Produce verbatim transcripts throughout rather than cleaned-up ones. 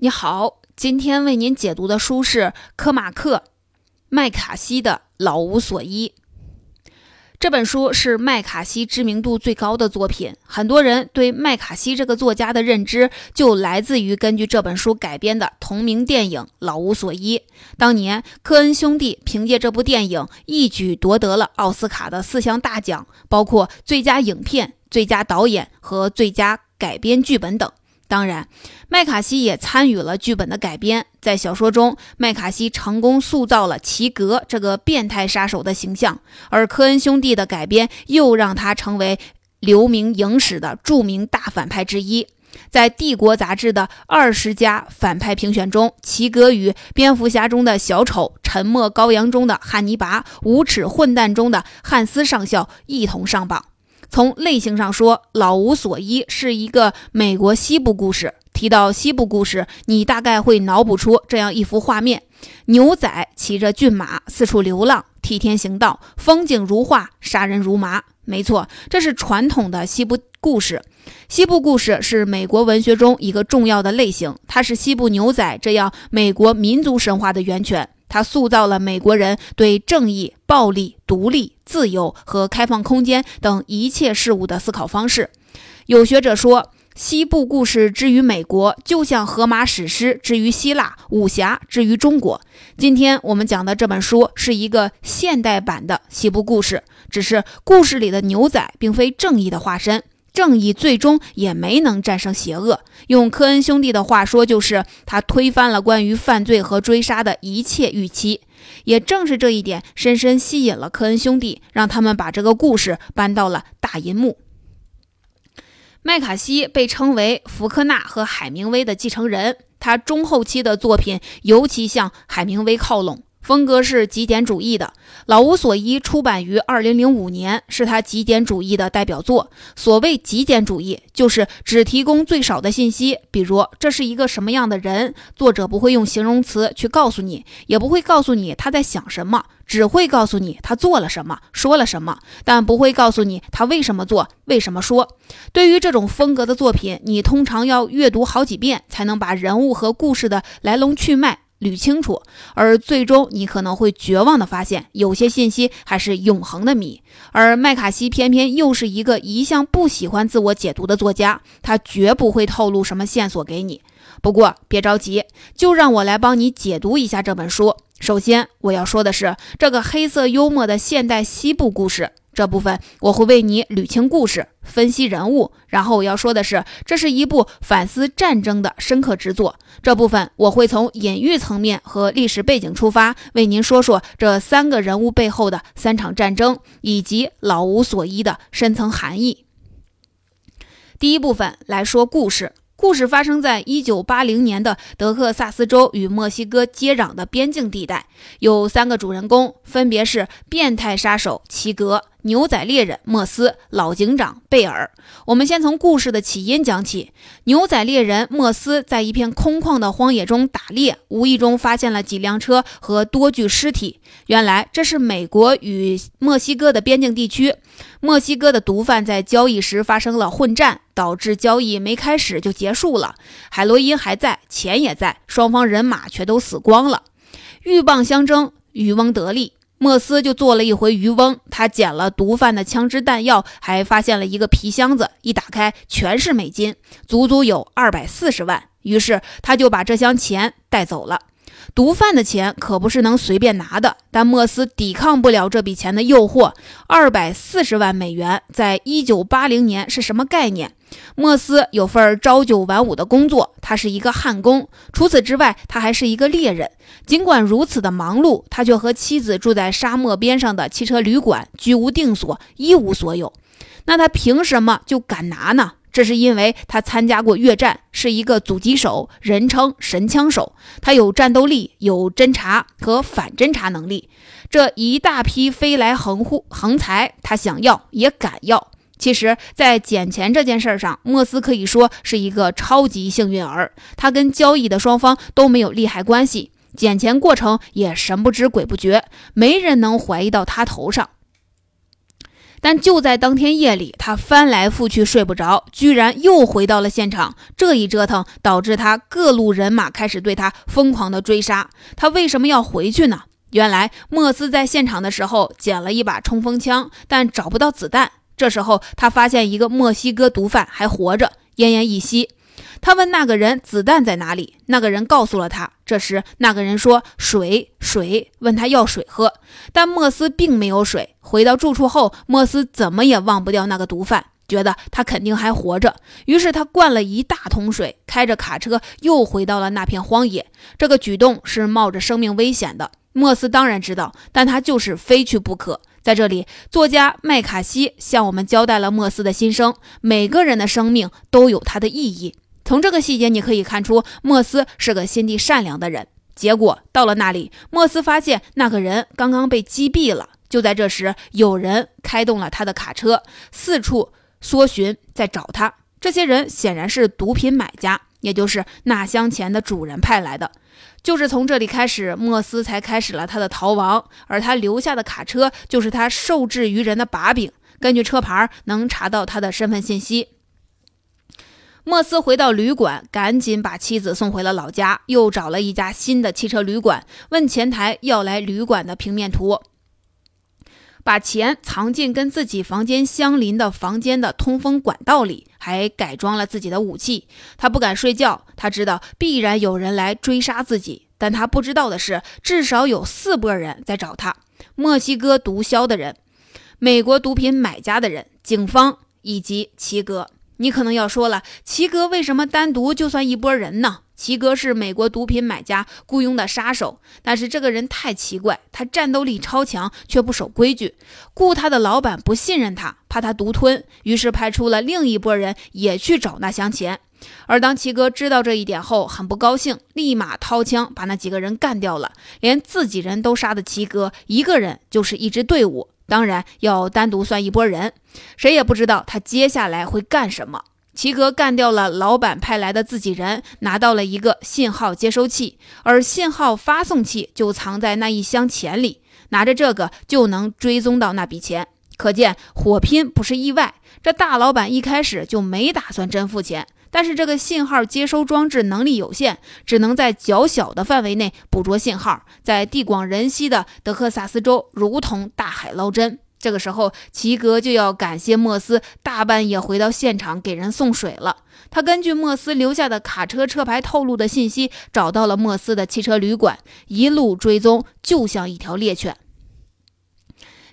你好，今天为您解读的书是科马克·麦卡锡的《老无所依》。这本书是麦卡锡知名度最高的作品，很多人对麦卡锡这个作家的认知就来自于根据这本书改编的同名电影《老无所依》。当年科恩兄弟凭借这部电影一举夺得了奥斯卡的四项大奖，包括最佳影片、最佳导演和最佳改编剧本等。当然，麦卡锡也参与了剧本的改编。在小说中，麦卡锡成功塑造了齐格这个变态杀手的形象，而科恩兄弟的改编又让他成为留名影史的著名大反派之一。在《帝国》杂志的二十家反派评选中，齐格与《蝙蝠侠》中的小丑、《沉默羔羊》中的汉尼拔、《无耻混蛋》中的汉斯上校一同上榜。从类型上说，《老无所依》是一个美国西部故事。提到西部故事，你大概会脑补出这样一幅画面：牛仔骑着骏马四处流浪，替天行道，风景如画，杀人如麻。没错，这是传统的西部故事。西部故事是美国文学中一个重要的类型，它是西部牛仔这样美国民族神话的源泉。它塑造了美国人对正义、暴力、独立、自由和开放空间等一切事物的思考方式。有学者说，西部故事之于美国，就像荷马史诗之于希腊，武侠之于中国。今天我们讲的这本书是一个现代版的西部故事，只是故事里的牛仔并非正义的化身，正义最终也没能战胜邪恶。用科恩兄弟的话说，就是他推翻了关于犯罪和追杀的一切预期。也正是这一点深深吸引了科恩兄弟，让他们把这个故事搬到了大银幕。麦卡锡被称为福克纳和海明威的继承人，他中后期的作品尤其向海明威靠拢，风格是极简主义的。《老无所依》出版于二零零五年，是他极简主义的代表作。所谓极简主义，就是只提供最少的信息，比如这是一个什么样的人，作者不会用形容词去告诉你，也不会告诉你他在想什么，只会告诉你他做了什么，说了什么，但不会告诉你他为什么做，为什么说。对于这种风格的作品，你通常要阅读好几遍，才能把人物和故事的来龙去脉捋清楚，而最终你可能会绝望地发现，有些信息还是永恒的谜。而麦卡锡偏偏又是一个一向不喜欢自我解读的作家，他绝不会透露什么线索给你。不过别着急，就让我来帮你解读一下这本书。首先我要说的是，这个黑色幽默的现代西部故事这部分，我会为你捋清故事，分析人物。然后我要说的是，这是一部反思战争的深刻之作。这部分我会从隐喻层面和历史背景出发，为您说说这三个人物背后的三场战争，以及老无所依的深层含义。第一部分来说故事。故事发生在一九八零年的德克萨斯州与墨西哥接壤的边境地带，有三个主人公，分别是变态杀手齐格、牛仔猎人莫斯、老警长贝尔。我们先从故事的起因讲起。牛仔猎人莫斯在一片空旷的荒野中打猎，无意中发现了几辆车和多具尸体。原来这是美国与墨西哥的边境地区，墨西哥的毒贩在交易时发生了混战，导致交易没开始就结束了，海洛因还在，钱也在，双方人马却都死光了。鹬蚌相争，渔翁得利，莫斯就做了一回渔翁。他捡了毒贩的枪支弹药，还发现了一个皮箱子，一打开全是美金，足足有二百四十万。于是他就把这箱钱带走了。毒贩的钱可不是能随便拿的，但莫斯抵抗不了这笔钱的诱惑。二百四十万美元在一九八零年是什么概念？莫斯有份朝九晚五的工作，他是一个焊工，除此之外他还是一个猎人。尽管如此的忙碌，他却和妻子住在沙漠边上的汽车旅馆，居无定所，一无所有。那他凭什么就敢拿呢？这是因为他参加过越战，是一个阻击手，人称神枪手。他有战斗力，有侦察和反侦察能力。这一大批飞来横祸横财，他想要也敢要。其实在捡钱这件事上，莫斯可以说是一个超级幸运儿，他跟交易的双方都没有利害关系，捡钱过程也神不知鬼不觉，没人能怀疑到他头上。但就在当天夜里，他翻来覆去睡不着，居然又回到了现场。这一折腾导致他各路人马开始对他疯狂的追杀。他为什么要回去呢？原来莫斯在现场的时候捡了一把冲锋枪，但找不到子弹。这时候他发现一个墨西哥毒贩还活着，奄奄一息。他问那个人子弹在哪里，那个人告诉了他。这时那个人说水水，问他要水喝，但莫斯并没有水。回到住处后，莫斯怎么也忘不掉那个毒贩，觉得他肯定还活着，于是他灌了一大桶水，开着卡车又回到了那片荒野。这个举动是冒着生命危险的，莫斯当然知道，但他就是非去不可。在这里，作家麦卡锡向我们交代了莫斯的心声，每个人的生命都有它的意义。从这个细节你可以看出，莫斯是个心地善良的人。结果到了那里，莫斯发现那个人刚刚被击毙了。就在这时，有人开动了他的卡车，四处搜寻，在找他。这些人显然是毒品买家，也就是那箱钱的主人派来的。就是从这里开始，莫斯才开始了他的逃亡，而他留下的卡车就是他受制于人的把柄。根据车牌能查到他的身份信息。莫斯回到旅馆，赶紧把妻子送回了老家，又找了一家新的汽车旅馆，问前台要来旅馆的平面图，把钱藏进跟自己房间相邻的房间的通风管道里，还改装了自己的武器。他不敢睡觉，他知道必然有人来追杀自己，但他不知道的是，至少有四拨人在找他：墨西哥毒枭的人、美国毒品买家的人、警方以及齐格。你可能要说了，齐格为什么单独就算一拨人呢？齐格是美国毒品买家雇佣的杀手，但是这个人太奇怪，他战斗力超强，却不守规矩。雇他的老板不信任他，怕他独吞，于是派出了另一拨人也去找那箱钱。而当齐格知道这一点后，很不高兴，立马掏枪把那几个人干掉了。连自己人都杀的齐格，一个人就是一支队伍，当然要单独算一拨人，谁也不知道他接下来会干什么。齐格干掉了老板派来的自己人，拿到了一个信号接收器，而信号发送器就藏在那一箱钱里，拿着这个就能追踪到那笔钱。可见火拼不是意外，这大老板一开始就没打算真付钱，但是这个信号接收装置能力有限，只能在较小的范围内捕捉信号，在地广人稀的德克萨斯州如同大海捞针。这个时候，齐格就要感谢莫斯大半夜回到现场给人送水了。他根据莫斯留下的卡车车牌透露的信息，找到了莫斯的汽车旅馆，一路追踪，就像一条猎犬。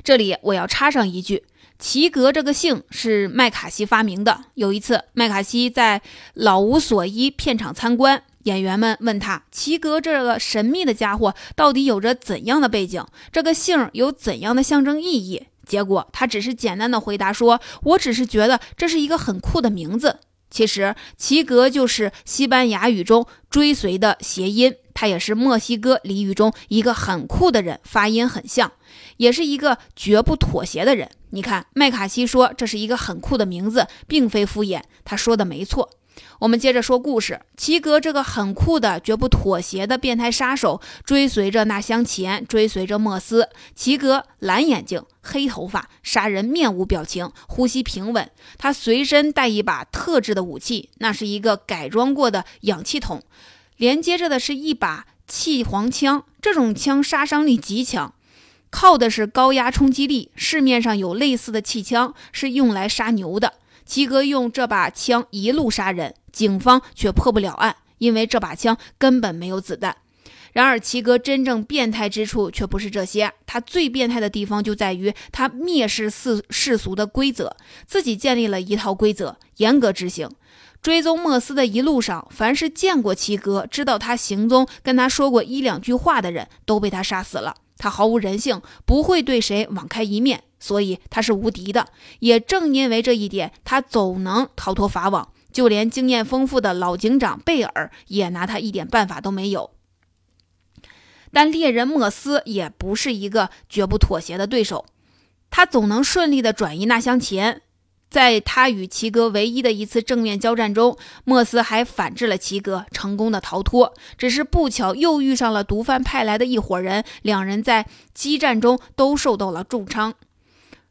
这里我要插上一句，齐格这个姓是麦卡锡发明的。有一次，麦卡锡在老无所依片场参观，演员们问他，齐格这个神秘的家伙到底有着怎样的背景，这个姓有怎样的象征意义。结果他只是简单的回答说，我只是觉得这是一个很酷的名字。其实齐格就是西班牙语中追随的谐音，他也是墨西哥俚语中一个很酷的人，发音很像，也是一个绝不妥协的人。你看，麦卡锡说这是一个很酷的名字，并非敷衍，他说的没错。我们接着说故事。齐格这个很酷的、绝不妥协的变态杀手，追随着那箱钱，追随着莫斯。齐格蓝眼睛、黑头发，杀人面无表情，呼吸平稳。他随身带一把特制的武器，那是一个改装过的氧气筒，连接着的是一把气黄枪，这种枪杀伤力极强，靠的是高压冲击力。市面上有类似的气枪，是用来杀牛的。齐格用这把枪一路杀人，警方却破不了案，因为这把枪根本没有子弹。然而齐格真正变态之处却不是这些，他最变态的地方就在于他蔑视世俗的规则，自己建立了一套规则，严格执行。追踪莫斯的一路上，凡是见过齐格、知道他行踪、跟他说过一两句话的人都被他杀死了。他毫无人性，不会对谁网开一面，所以他是无敌的。也正因为这一点，他总能逃脱法网，就连经验丰富的老警长贝尔也拿他一点办法都没有。但猎人莫斯也不是一个绝不妥协的对手，他总能顺利地转移那箱钱。在他与齐格唯一的一次正面交战中，莫斯还反制了齐格，成功的逃脱。只是不巧又遇上了毒贩派来的一伙人，两人在激战中都受到了重伤。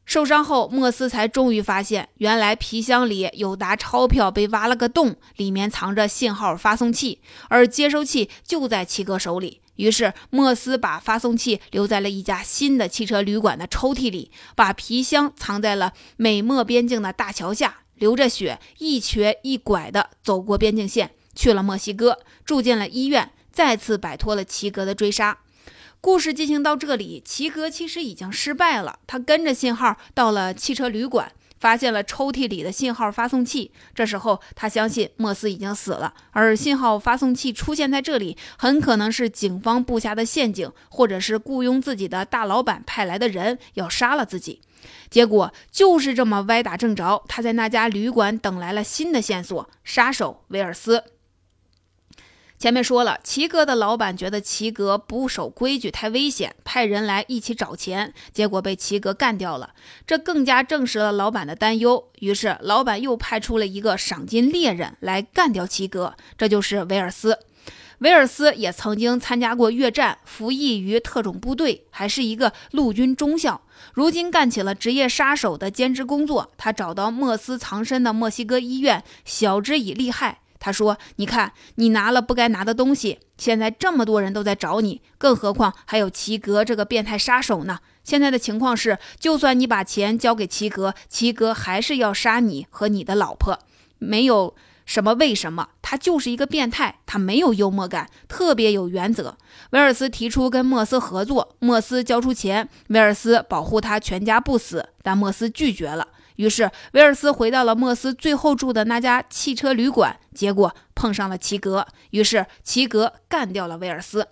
受伤后，莫斯才终于发现，原来皮箱里有沓钞票被挖了个洞，里面藏着信号发送器，而接收器就在齐哥手里。于是莫斯把发送器留在了一家新的汽车旅馆的抽屉里，把皮箱藏在了美墨边境的大桥下，流着血一瘸一拐地走过边境线，去了墨西哥，住进了医院，再次摆脱了齐格的追杀。故事进行到这里，齐格其实已经失败了，他跟着信号到了汽车旅馆，发现了抽屉里的信号发送器。这时候他相信莫斯已经死了，而信号发送器出现在这里，很可能是警方布下的陷阱，或者是雇佣自己的大老板派来的人要杀了自己。结果就是这么歪打正着，他在那家旅馆等来了新的线索，杀手威尔斯。前面说了，齐格的老板觉得齐格不守规矩太危险，派人来一起找钱，结果被齐格干掉了。这更加证实了老板的担忧，于是老板又派出了一个赏金猎人来干掉齐格，这就是威尔斯。威尔斯也曾经参加过越战，服役于特种部队，还是一个陆军中校。如今干起了职业杀手的兼职工作，他找到莫斯藏身的墨西哥医院，晓之以利害。他说，你看，你拿了不该拿的东西，现在这么多人都在找你，更何况还有齐格这个变态杀手呢。现在的情况是，就算你把钱交给齐格，齐格还是要杀你和你的老婆。没有什么为什么，他就是一个变态，他没有幽默感，特别有原则。威尔斯提出跟莫斯合作，莫斯交出钱，威尔斯保护他全家不死，但莫斯拒绝了。于是威尔斯回到了莫斯最后住的那家汽车旅馆，结果碰上了齐格，于是齐格干掉了威尔斯。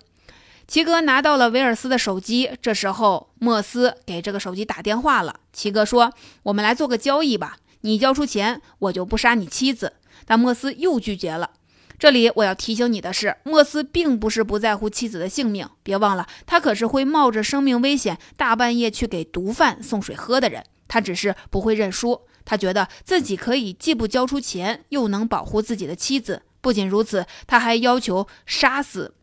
齐格拿到了威尔斯的手机，这时候莫斯给这个手机打电话了。齐格说，我们来做个交易吧，你交出钱，我就不杀你妻子。但莫斯又拒绝了。这里我要提醒你的是，莫斯并不是不在乎妻子的性命，别忘了他可是会冒着生命危险大半夜去给毒贩送水喝的人。他只是不会认输，他觉得自己可以既不交出钱，又能保护自己的妻子。不仅如此，他还要求杀死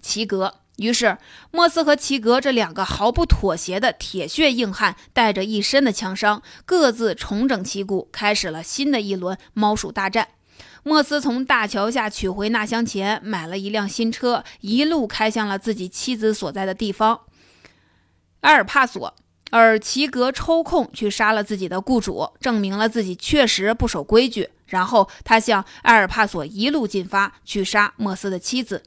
齐格。于是莫斯和齐格这两个毫不妥协的铁血硬汉，带着一身的枪伤，各自重整旗鼓，开始了新的一轮猫鼠大战。莫斯从大桥下取回那箱钱，买了一辆新车，一路开向了自己妻子所在的地方埃尔帕索。而齐格抽空去杀了自己的雇主，证明了自己确实不守规矩，然后他向埃尔帕索一路进发，去杀莫斯的妻子。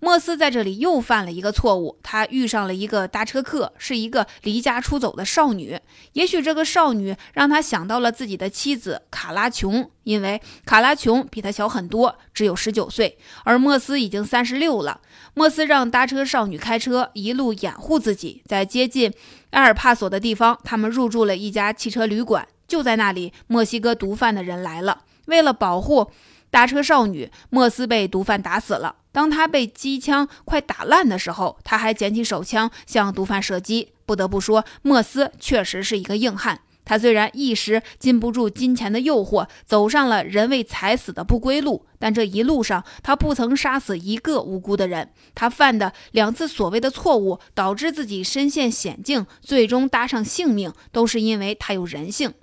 莫斯在这里又犯了一个错误，他遇上了一个搭车客，是一个离家出走的少女。也许这个少女让他想到了自己的妻子卡拉琼，因为卡拉琼比他小很多，只有十九岁，而莫斯已经三十六了。莫斯让搭车少女开车，一路掩护自己，在接近埃尔帕索的地方，他们入住了一家汽车旅馆。就在那里，墨西哥毒贩的人来了，为了保护搭车少女，莫斯被毒贩打死了。当他被机枪快打烂的时候，他还捡起手枪向毒贩射击。不得不说，莫斯确实是一个硬汉。他虽然一时禁不住金钱的诱惑，走上了人为财死的不归路，但这一路上他不曾杀死一个无辜的人。他犯的两次所谓的错误，导致自己身陷险境，最终搭上性命，都是因为他有人性。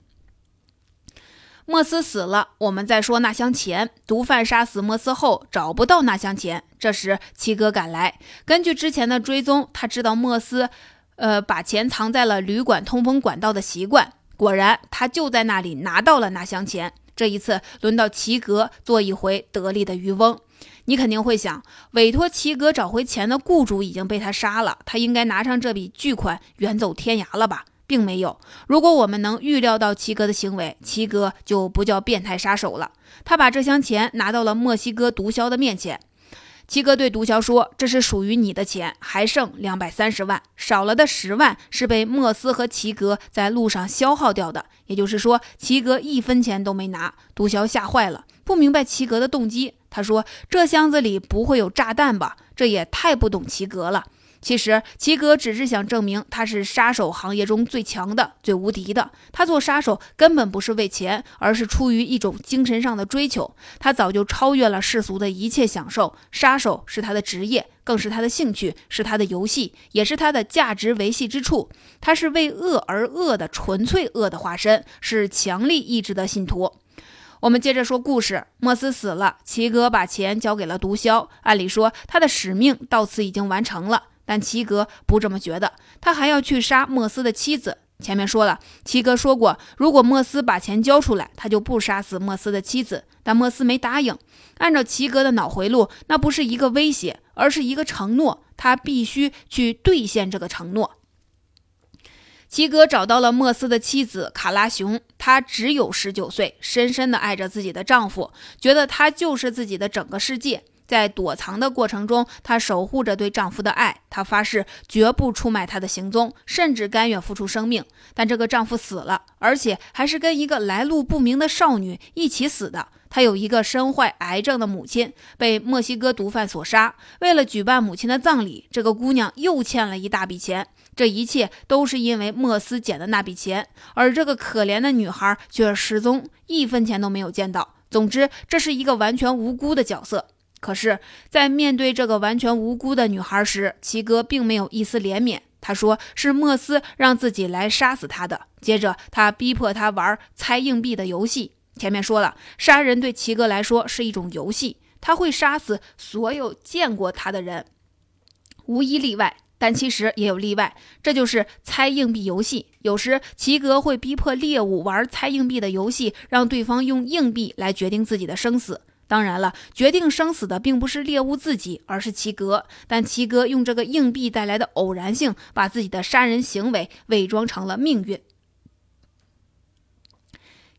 莫斯死了，我们再说那箱钱。毒贩杀死莫斯后，找不到那箱钱。这时齐哥赶来，根据之前的追踪，他知道莫斯呃，把钱藏在了旅馆通风管道的习惯，果然他就在那里拿到了那箱钱。这一次轮到齐哥做一回得力的渔翁。你肯定会想，委托齐哥找回钱的雇主已经被他杀了，他应该拿上这笔巨款远走天涯了吧？并没有。如果我们能预料到齐格的行为，齐格就不叫变态杀手了。他把这箱钱拿到了墨西哥毒枭的面前。齐格对毒枭说，这是属于你的钱，还剩两百三十万，少了的十万是被莫斯和齐格在路上消耗掉的。也就是说，齐格一分钱都没拿。毒枭吓坏了，不明白齐格的动机。他说，这箱子里不会有炸弹吧？这也太不懂齐格了。其实齐格只是想证明他是杀手行业中最强的、最无敌的。他做杀手根本不是为钱，而是出于一种精神上的追求。他早就超越了世俗的一切享受，杀手是他的职业，更是他的兴趣，是他的游戏，也是他的价值维系之处。他是为恶而恶的纯粹恶的化身，是强力意志的信徒。我们接着说故事。莫斯死了，齐格把钱交给了毒枭，按理说他的使命到此已经完成了，但齐格不这么觉得，他还要去杀莫斯的妻子。前面说了，齐格说过，如果莫斯把钱交出来，他就不杀死莫斯的妻子，但莫斯没答应。按照齐格的脑回路，那不是一个威胁，而是一个承诺，他必须去兑现这个承诺。齐格找到了莫斯的妻子卡拉熊，她只有十九岁，深深地爱着自己的丈夫，觉得他就是自己的整个世界。在躲藏的过程中，她守护着对丈夫的爱，她发誓绝不出卖他的行踪，甚至甘愿付出生命。但这个丈夫死了，而且还是跟一个来路不明的少女一起死的。她有一个身患癌症的母亲，被墨西哥毒贩所杀。为了举办母亲的葬礼，这个姑娘又欠了一大笔钱。这一切都是因为莫斯捡的那笔钱，而这个可怜的女孩却失踪，一分钱都没有见到。总之，这是一个完全无辜的角色。可是，在面对这个完全无辜的女孩时，齐格并没有一丝怜悯。他说是莫斯让自己来杀死她的。接着，他逼迫她玩猜硬币的游戏。前面说了，杀人对齐格来说是一种游戏，他会杀死所有见过他的人，无一例外。但其实也有例外，这就是猜硬币游戏。有时齐格会逼迫猎物玩猜硬币的游戏，让对方用硬币来决定自己的生死。当然了，决定生死的并不是猎物自己，而是齐格。但齐格用这个硬币带来的偶然性，把自己的杀人行为伪装成了命运，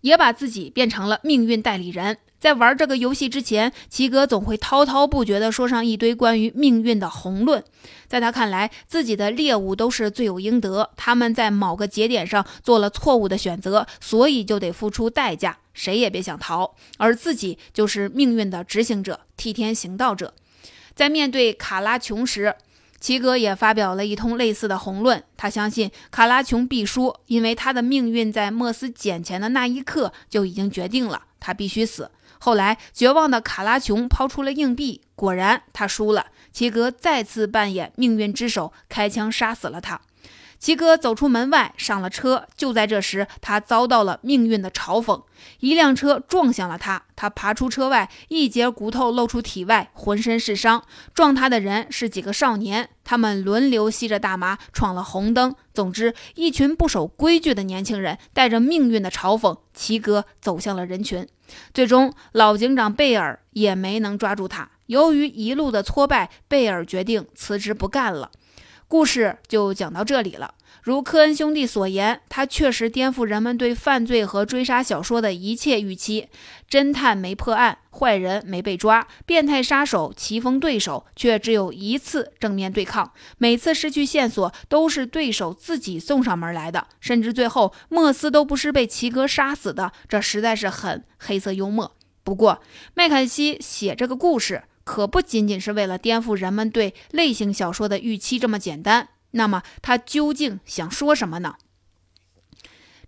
也把自己变成了命运代理人。在玩这个游戏之前，齐格总会滔滔不绝地说上一堆关于命运的宏论。在他看来，自己的猎物都是罪有应得，他们在某个节点上做了错误的选择，所以就得付出代价，谁也别想逃，而自己就是命运的执行者，替天行道者。在面对卡拉琼时，齐格也发表了一通类似的宏论。他相信卡拉琼必输，因为他的命运在莫斯捡钱的那一刻就已经决定了，他必须死。后来，绝望的卡拉琼抛出了硬币，果然他输了。齐格再次扮演命运之手，开枪杀死了他。齐格走出门外，上了车。就在这时，他遭到了命运的嘲讽，一辆车撞向了他。他爬出车外，一截骨头露出体外，浑身是伤。撞他的人是几个少年，他们轮流吸着大麻，闯了红灯。总之，一群不守规矩的年轻人，带着命运的嘲讽，齐格走向了人群。最终，老警长贝尔也没能抓住他。由于一路的挫败，贝尔决定辞职不干了。故事就讲到这里了。如科恩兄弟所言，他确实颠覆人们对犯罪和追杀小说的一切预期。侦探没破案，坏人没被抓，变态杀手棋逢对手，却只有一次正面对抗，每次失去线索都是对手自己送上门来的，甚至最后莫斯都不是被齐格杀死的，这实在是很黑色幽默。不过，麦肯锡写这个故事可不仅仅是为了颠覆人们对类型小说的预期这么简单，那么他究竟想说什么呢？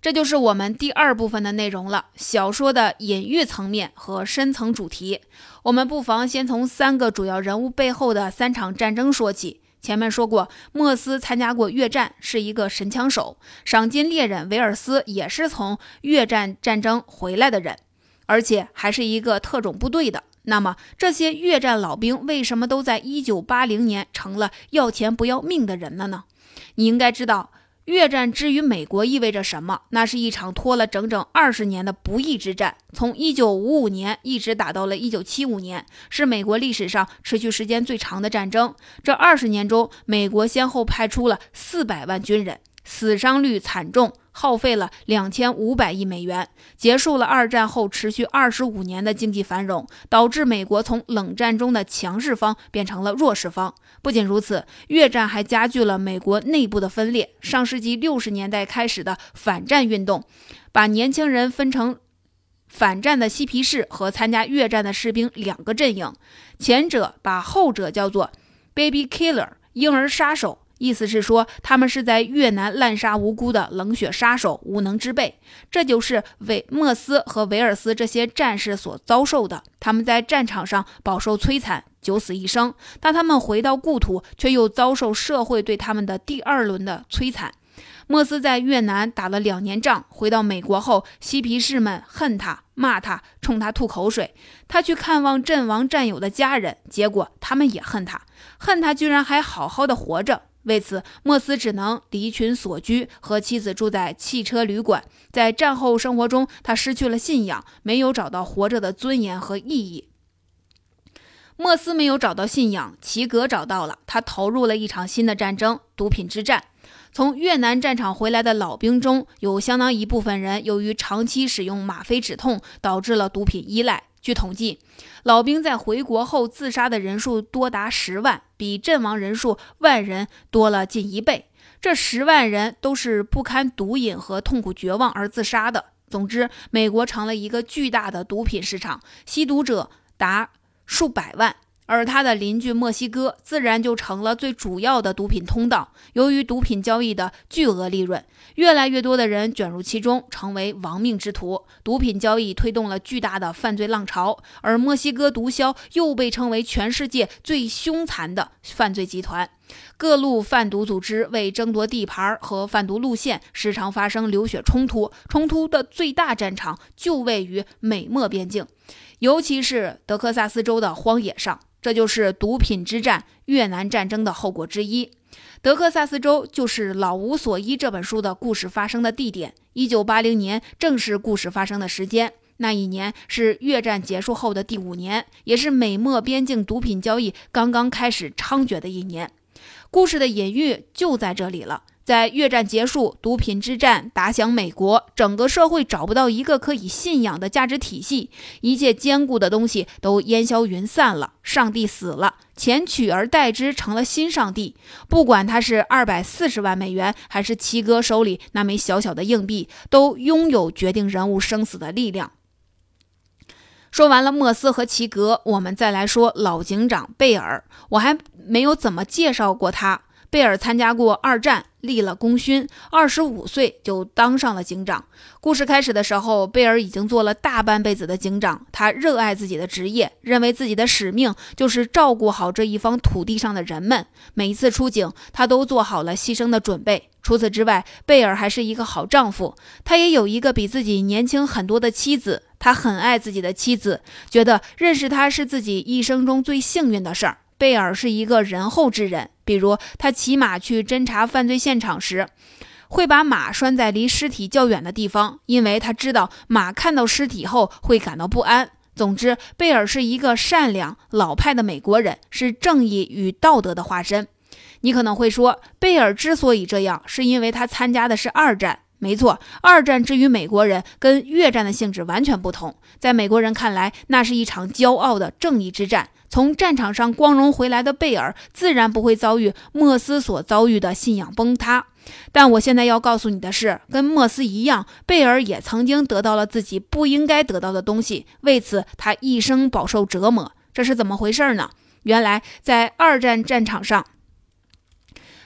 这就是我们第二部分的内容了，小说的隐喻层面和深层主题。我们不妨先从三个主要人物背后的三场战争说起。前面说过，莫斯参加过越战，是一个神枪手，赏金猎人维尔斯也是从越战战争回来的人，而且还是一个特种部队的。那么这些越战老兵为什么都在一九八零年成了要钱不要命的人了呢？你应该知道，越战之于美国意味着什么，那是一场拖了整整二十年的不义之战，从一九五五年一直打到了一九七五年，是美国历史上持续时间最长的战争。这二十年中，美国先后派出了四百万军人，死伤率惨重，耗费了两千五百亿美元，结束了二战后持续二十五年的经济繁荣，导致美国从冷战中的强势方变成了弱势方。不仅如此，越战还加剧了美国内部的分裂。上世纪六十年代开始的反战运动，把年轻人分成反战的嬉皮士和参加越战的士兵两个阵营，前者把后者叫做 baby killer，婴儿杀手意思是说他们是在越南滥杀无辜的冷血杀手，无能之辈。这就是韦莫斯和维尔斯这些战士所遭受的，他们在战场上饱受摧残，九死一生，但他们回到故土却又遭受社会对他们的第二轮的摧残。莫斯在越南打了两年仗，回到美国后，嬉皮士们恨他骂他，冲他吐口水。他去看望阵亡战友的家人，结果他们也恨他，恨他居然还好好的活着。为此，莫斯只能离群索居，和妻子住在汽车旅馆。在战后生活中，他失去了信仰，没有找到活着的尊严和意义。莫斯没有找到信仰，齐格找到了，他投入了一场新的战争——毒品之战。从越南战场回来的老兵中，有相当一部分人由于长期使用吗啡止痛，导致了毒品依赖。据统计，老兵在回国后自杀的人数多达十万，比阵亡人数万人多了近一倍。这十万人都是不堪毒瘾和痛苦绝望而自杀的。总之，美国成了一个巨大的毒品市场，吸毒者达数百万。而他的邻居墨西哥自然就成了最主要的毒品通道。由于毒品交易的巨额利润，越来越多的人卷入其中，成为亡命之徒。毒品交易推动了巨大的犯罪浪潮，而墨西哥毒枭又被称为全世界最凶残的犯罪集团。各路贩毒组织为争夺地盘和贩毒路线，时常发生流血冲突，冲突的最大战场就位于美墨边境，尤其是德克萨斯州的荒野上。这就是毒品之战、越南战争的后果之一。德克萨斯州就是《老无所依》这本书的故事发生的地点。一九八零年正是故事发生的时间，那一年是越战结束后的第五年，也是美墨边境毒品交易刚刚开始猖獗的一年。故事的隐喻就在这里了。在越战结束，毒品之战打响美国，整个社会找不到一个可以信仰的价值体系，一切坚固的东西都烟消云散了，上帝死了，钱取而代之成了新上帝。不管他是二百四十万美元，还是七哥手里那枚小小的硬币，都拥有决定人物生死的力量。说完了莫斯和齐格，我们再来说老警长贝尔。我还没有怎么介绍过他。贝尔参加过二战，立了功勋，二十五岁就当上了警长。故事开始的时候，贝尔已经做了大半辈子的警长，他热爱自己的职业，认为自己的使命就是照顾好这一方土地上的人们。每一次出警，他都做好了牺牲的准备。除此之外，贝尔还是一个好丈夫，他也有一个比自己年轻很多的妻子，他很爱自己的妻子，觉得认识她是自己一生中最幸运的事儿。贝尔是一个仁厚之人，比如他骑马去侦查犯罪现场时，会把马拴在离尸体较远的地方，因为他知道马看到尸体后会感到不安。总之，贝尔是一个善良老派的美国人，是正义与道德的化身。你可能会说，贝尔之所以这样，是因为他参加的是二战。没错，二战之于美国人跟越战的性质完全不同。在美国人看来，那是一场骄傲的正义之战。从战场上光荣回来的贝尔，自然不会遭遇莫斯所遭遇的信仰崩塌。但我现在要告诉你的是，跟莫斯一样，贝尔也曾经得到了自己不应该得到的东西，为此他一生饱受折磨。这是怎么回事呢？原来在二战战场上，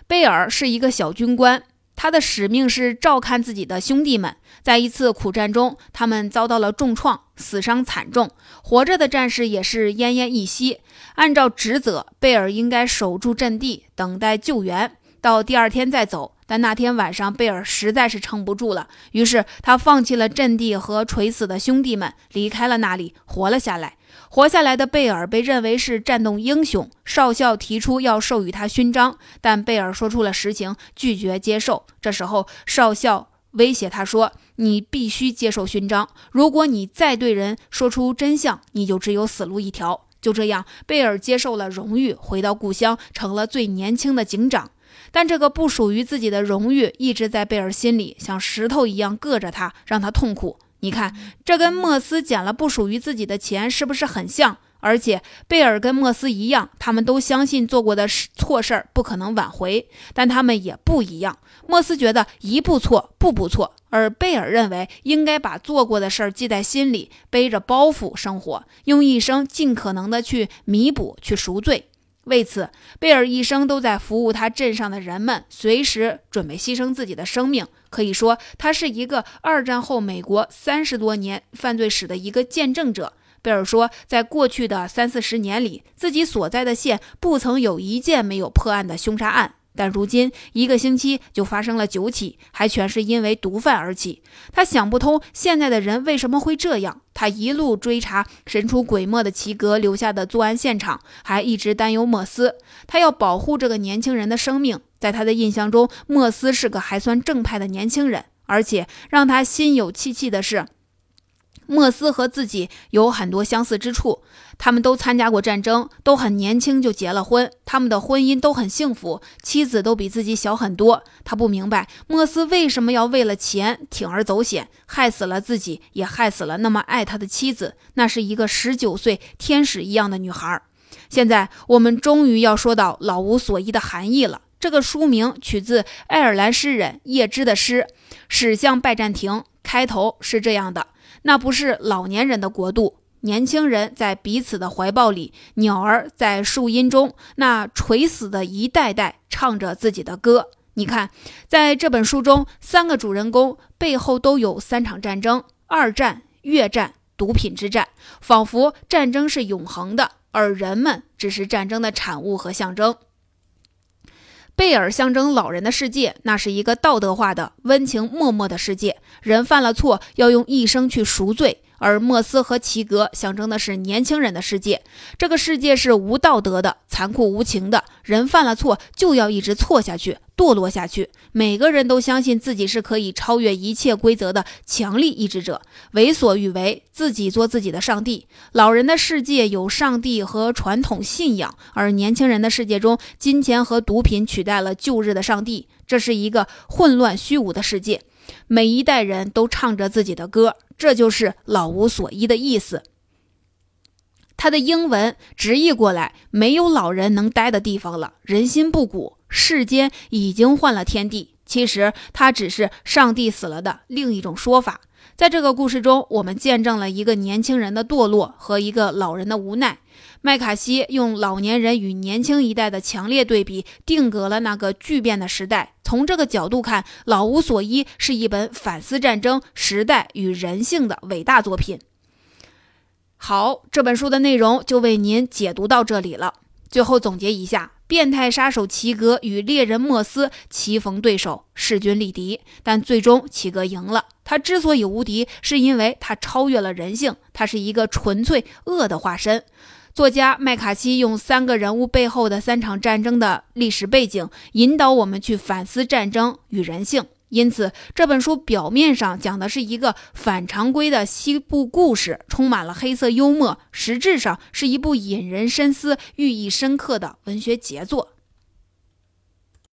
贝尔是一个小军官，他的使命是照看自己的兄弟们。在一次苦战中，他们遭到了重创，死伤惨重，活着的战士也是奄奄一息。按照职责，贝尔应该守住阵地，等待救援，到第二天再走。但那天晚上，贝尔实在是撑不住了，于是他放弃了阵地和垂死的兄弟们，离开了那里，活了下来。活下来的贝尔被认为是战斗英雄，少校提出要授予他勋章，但贝尔说出了实情，拒绝接受。这时候少校威胁他说，你必须接受勋章，如果你再对人说出真相，你就只有死路一条。就这样，贝尔接受了荣誉，回到故乡，成了最年轻的警长。但这个不属于自己的荣誉一直在贝尔心里像石头一样硌着他，让他痛苦。你看，这跟莫斯捡了不属于自己的钱是不是很像？而且贝尔跟莫斯一样，他们都相信做过的错事儿不可能挽回，但他们也不一样。莫斯觉得一步错步步错，而贝尔认为应该把做过的事儿记在心里，背着包袱生活，用一生尽可能的去弥补，去赎罪。为此，贝尔一生都在服务他镇上的人们，随时准备牺牲自己的生命。可以说，他是一个二战后美国三十多年犯罪史的一个见证者。贝尔说，在过去的三四十年里，自己所在的县不曾有一件没有破案的凶杀案。但如今一个星期就发生了九起，还全是因为毒贩而起。他想不通现在的人为什么会这样。他一路追查神出鬼没的齐格留下的作案现场，还一直担忧莫斯。他要保护这个年轻人的生命。在他的印象中，莫斯是个还算正派的年轻人，而且让他心有戚戚的是，莫斯和自己有很多相似之处，他们都参加过战争，都很年轻就结了婚，他们的婚姻都很幸福，妻子都比自己小很多。他不明白莫斯为什么要为了钱铤而走险，害死了自己，也害死了那么爱他的妻子。那是一个十九岁天使一样的女孩。现在我们终于要说到老无所依的含义了。这个书名取自爱尔兰诗人叶芝的诗《驶向拜占庭》，开头是这样的：那不是老年人的国度，年轻人在彼此的怀抱里，鸟儿在树荫中，那垂死的一代代唱着自己的歌。你看，在这本书中，三个主人公背后都有三场战争：二战、越战、毒品之战。仿佛战争是永恒的，而人们只是战争的产物和象征。贝尔象征老人的世界，那是一个道德化的温情脉脉的世界，人犯了错要用一生去赎罪。而莫斯和齐格象征的是年轻人的世界，这个世界是无道德的，残酷无情的，人犯了错就要一直错下去，堕落下去。每个人都相信自己是可以超越一切规则的强力意志者，为所欲为，自己做自己的上帝。老人的世界有上帝和传统信仰，而年轻人的世界中，金钱和毒品取代了旧日的上帝。这是一个混乱虚无的世界，每一代人都唱着自己的歌，这就是老无所依的意思。它的英文直译过来，没有老人能待的地方了，人心不古，世间已经换了天地。其实它只是上帝死了的另一种说法。在这个故事中，我们见证了一个年轻人的堕落和一个老人的无奈。麦卡锡用老年人与年轻一代的强烈对比，定格了那个巨变的时代。从这个角度看，《老无所依》是一本反思战争、时代与人性的伟大作品。好，这本书的内容就为您解读到这里了。最后总结一下，变态杀手齐格与猎人莫斯棋逢对手，势均力敌，但最终齐格赢了。他之所以无敌，是因为他超越了人性，他是一个纯粹恶的化身。作家麦卡锡用三个人物背后的三场战争的历史背景，引导我们去反思战争与人性。因此，这本书表面上讲的是一个反常规的西部故事，充满了黑色幽默，实质上是一部引人深思、寓意深刻的文学杰作。